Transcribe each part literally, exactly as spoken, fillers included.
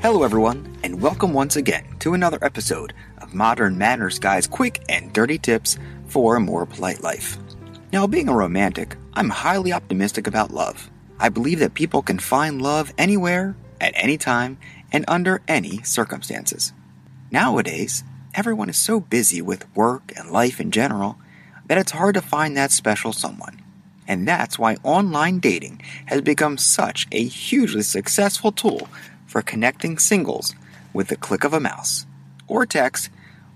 Hello everyone, and welcome once again to another episode of Modern Manners Guy's Quick and Dirty Tips for a More Polite Life. Now, being a romantic, I'm highly optimistic about love. I believe that people can find love anywhere, at any time, and under any circumstances. Nowadays, everyone is so busy with work and life in general that it's hard to find that special someone. And that's why online dating has become such a hugely successful tool for connecting singles with the click of a mouse, or text,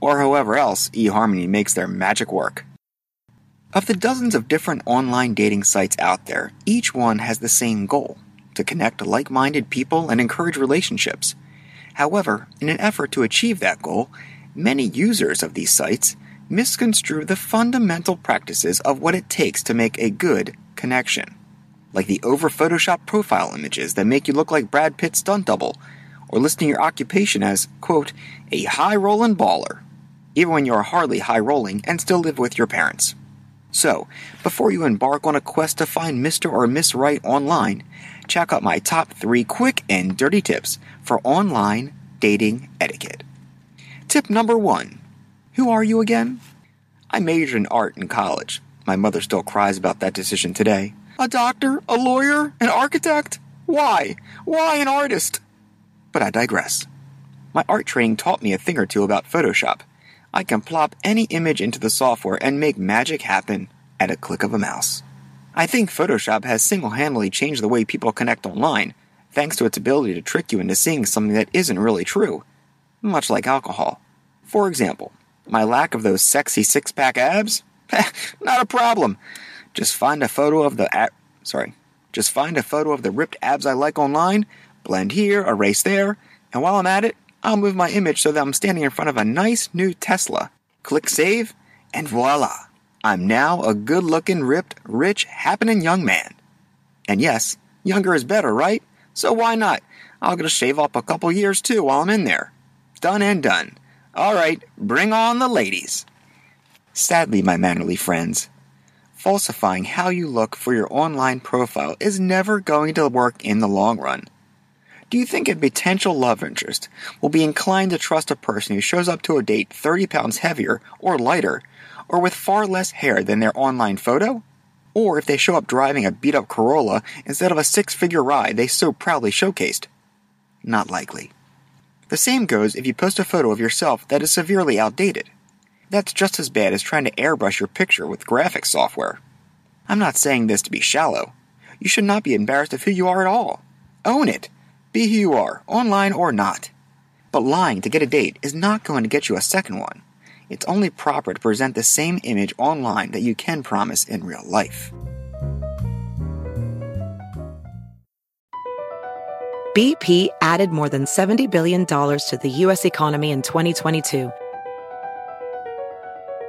or however else eHarmony makes their magic work. Of the dozens of different online dating sites out there, each one has the same goal: to connect like-minded people and encourage relationships. However, in an effort to achieve that goal, many users of these sites misconstrue the fundamental practices of what it takes to make a good connection. Like the over-photoshopped profile images that make you look like Brad Pitt's stunt double, or listing your occupation as, quote, a high-rolling baller, even when you are hardly high-rolling and still live with your parents. So, before you embark on a quest to find Mister or Miss Right online, check out my top three quick and dirty tips for online dating etiquette. Tip number one. Who are you again? I majored in art in college. My mother still cries about that decision today. A doctor, a lawyer, an architect? Why? Why an artist? But I digress. My art training taught me a thing or two about Photoshop. I can plop any image into the software and make magic happen at a click of a mouse. I think Photoshop has single-handedly changed the way people connect online, thanks to its ability to trick you into seeing something that isn't really true, much like alcohol. For example, my lack of those sexy six-pack abs? Not a problem. Just find a photo of the ab- sorry, just find a photo of the ripped abs I like online, blend here, erase there, and while I'm at it, I'll move my image so that I'm standing in front of a nice new Tesla. Click save, and voila, I'm now a good-looking, ripped, rich, happening young man. And yes, younger is better, right? So why not? I'll get to shave up a couple years too while I'm in there. Done and done. All right, bring on the ladies. Sadly, my mannerly friends, falsifying how you look for your online profile is never going to work in the long run. Do you think a potential love interest will be inclined to trust a person who shows up to a date thirty pounds heavier or lighter, or with far less hair than their online photo? Or if they show up driving a beat-up Corolla instead of a six-figure ride they so proudly showcased? Not likely. The same goes if you post a photo of yourself that is severely outdated. That's just as bad as trying to airbrush your picture with graphics software. I'm not saying this to be shallow. You should not be embarrassed of who you are at all. Own it. Be who you are, online or not. But lying to get a date is not going to get you a second one. It's only proper to present the same image online that you can promise in real life. B P added more than seventy billion dollars to the U S economy in twenty twenty-two.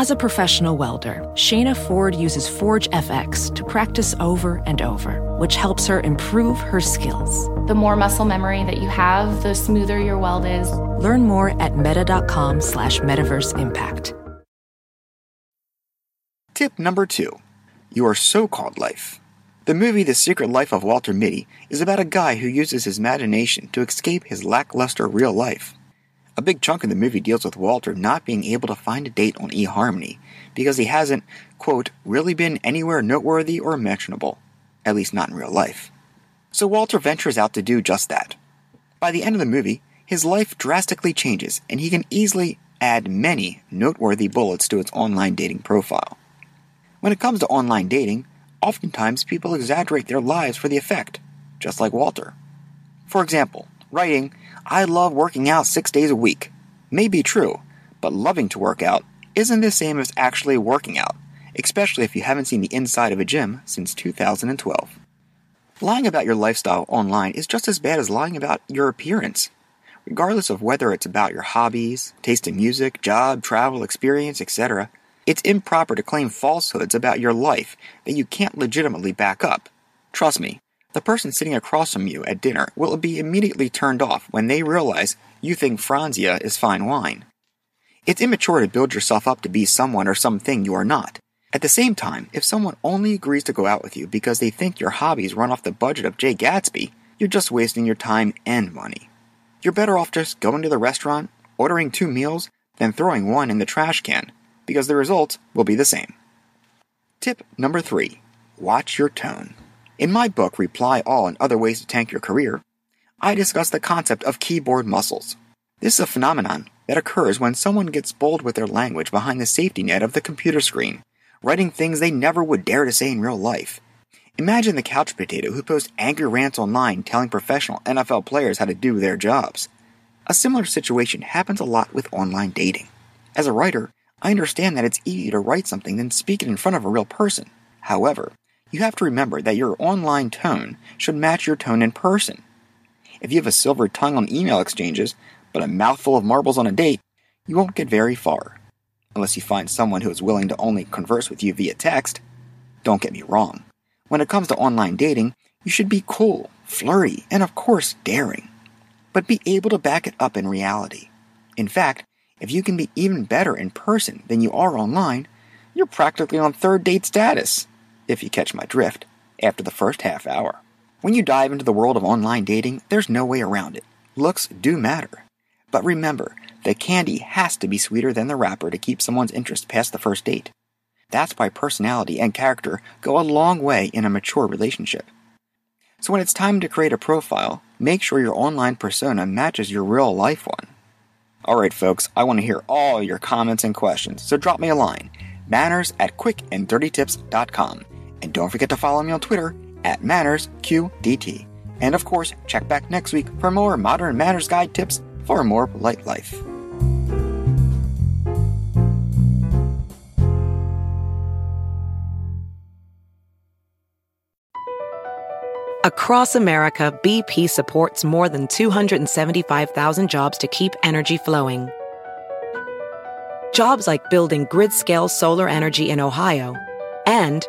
As a professional welder, Shayna Ford uses ForgeFX to practice over and over, which helps her improve her skills. The more muscle memory that you have, the smoother your weld is. Learn more at meta.com slash metaverse impact. Tip number two, your so-called life. The movie The Secret Life of Walter Mitty is about a guy who uses his imagination to escape his lackluster real life. A big chunk of the movie deals with Walter not being able to find a date on eHarmony because he hasn't, quote, really been anywhere noteworthy or mentionable, at least not in real life. So Walter ventures out to do just that. By the end of the movie, his life drastically changes and he can easily add many noteworthy bullets to his online dating profile. When it comes to online dating, oftentimes people exaggerate their lives for the effect, just like Walter. For example, writing, "I love working out six days a week," may be true, but loving to work out isn't the same as actually working out, especially if you haven't seen the inside of a gym since two thousand twelve. Lying about your lifestyle online is just as bad as lying about your appearance, regardless of whether it's about your hobbies, taste in music, job, travel, experience, et cetera. It's improper to claim falsehoods about your life that you can't legitimately back up. Trust me, the person sitting across from you at dinner will be immediately turned off when they realize you think Franzia is fine wine. It's immature to build yourself up to be someone or something you are not. At the same time, if someone only agrees to go out with you because they think your hobbies run off the budget of Jay Gatsby, you're just wasting your time and money. You're better off just going to the restaurant, ordering two meals, than throwing one in the trash can, because the result will be the same. Tip number three, watch your tone. In my book, Reply All and Other Ways to Tank Your Career, I discuss the concept of keyboard muscles. This is a phenomenon that occurs when someone gets bold with their language behind the safety net of the computer screen, writing things they never would dare to say in real life. Imagine the couch potato who posts angry rants online telling professional N F L players how to do their jobs. A similar situation happens a lot with online dating. As a writer, I understand that it's easier to write something than speak it in front of a real person. However, you have to remember that your online tone should match your tone in person. If you have a silver tongue on email exchanges, but a mouthful of marbles on a date, you won't get very far. Unless you find someone who is willing to only converse with you via text. Don't get me wrong. When it comes to online dating, you should be cool, flirty, and of course daring. But be able to back it up in reality. In fact, if you can be even better in person than you are online, you're practically on third date status, if you catch my drift, after the first half hour. When you dive into the world of online dating, there's no way around it. Looks do matter. But remember, the candy has to be sweeter than the wrapper to keep someone's interest past the first date. That's why personality and character go a long way in a mature relationship. So when it's time to create a profile, make sure your online persona matches your real life one. Alright folks, I want to hear all your comments and questions, so drop me a line, manners at quick and dirty tips dot com. And don't forget to follow me on Twitter at manners q d t. And of course, check back next week for more modern manners guide tips for a more polite life. Across America, B P supports more than two hundred seventy-five thousand jobs to keep energy flowing. Jobs like building grid-scale solar energy in Ohio and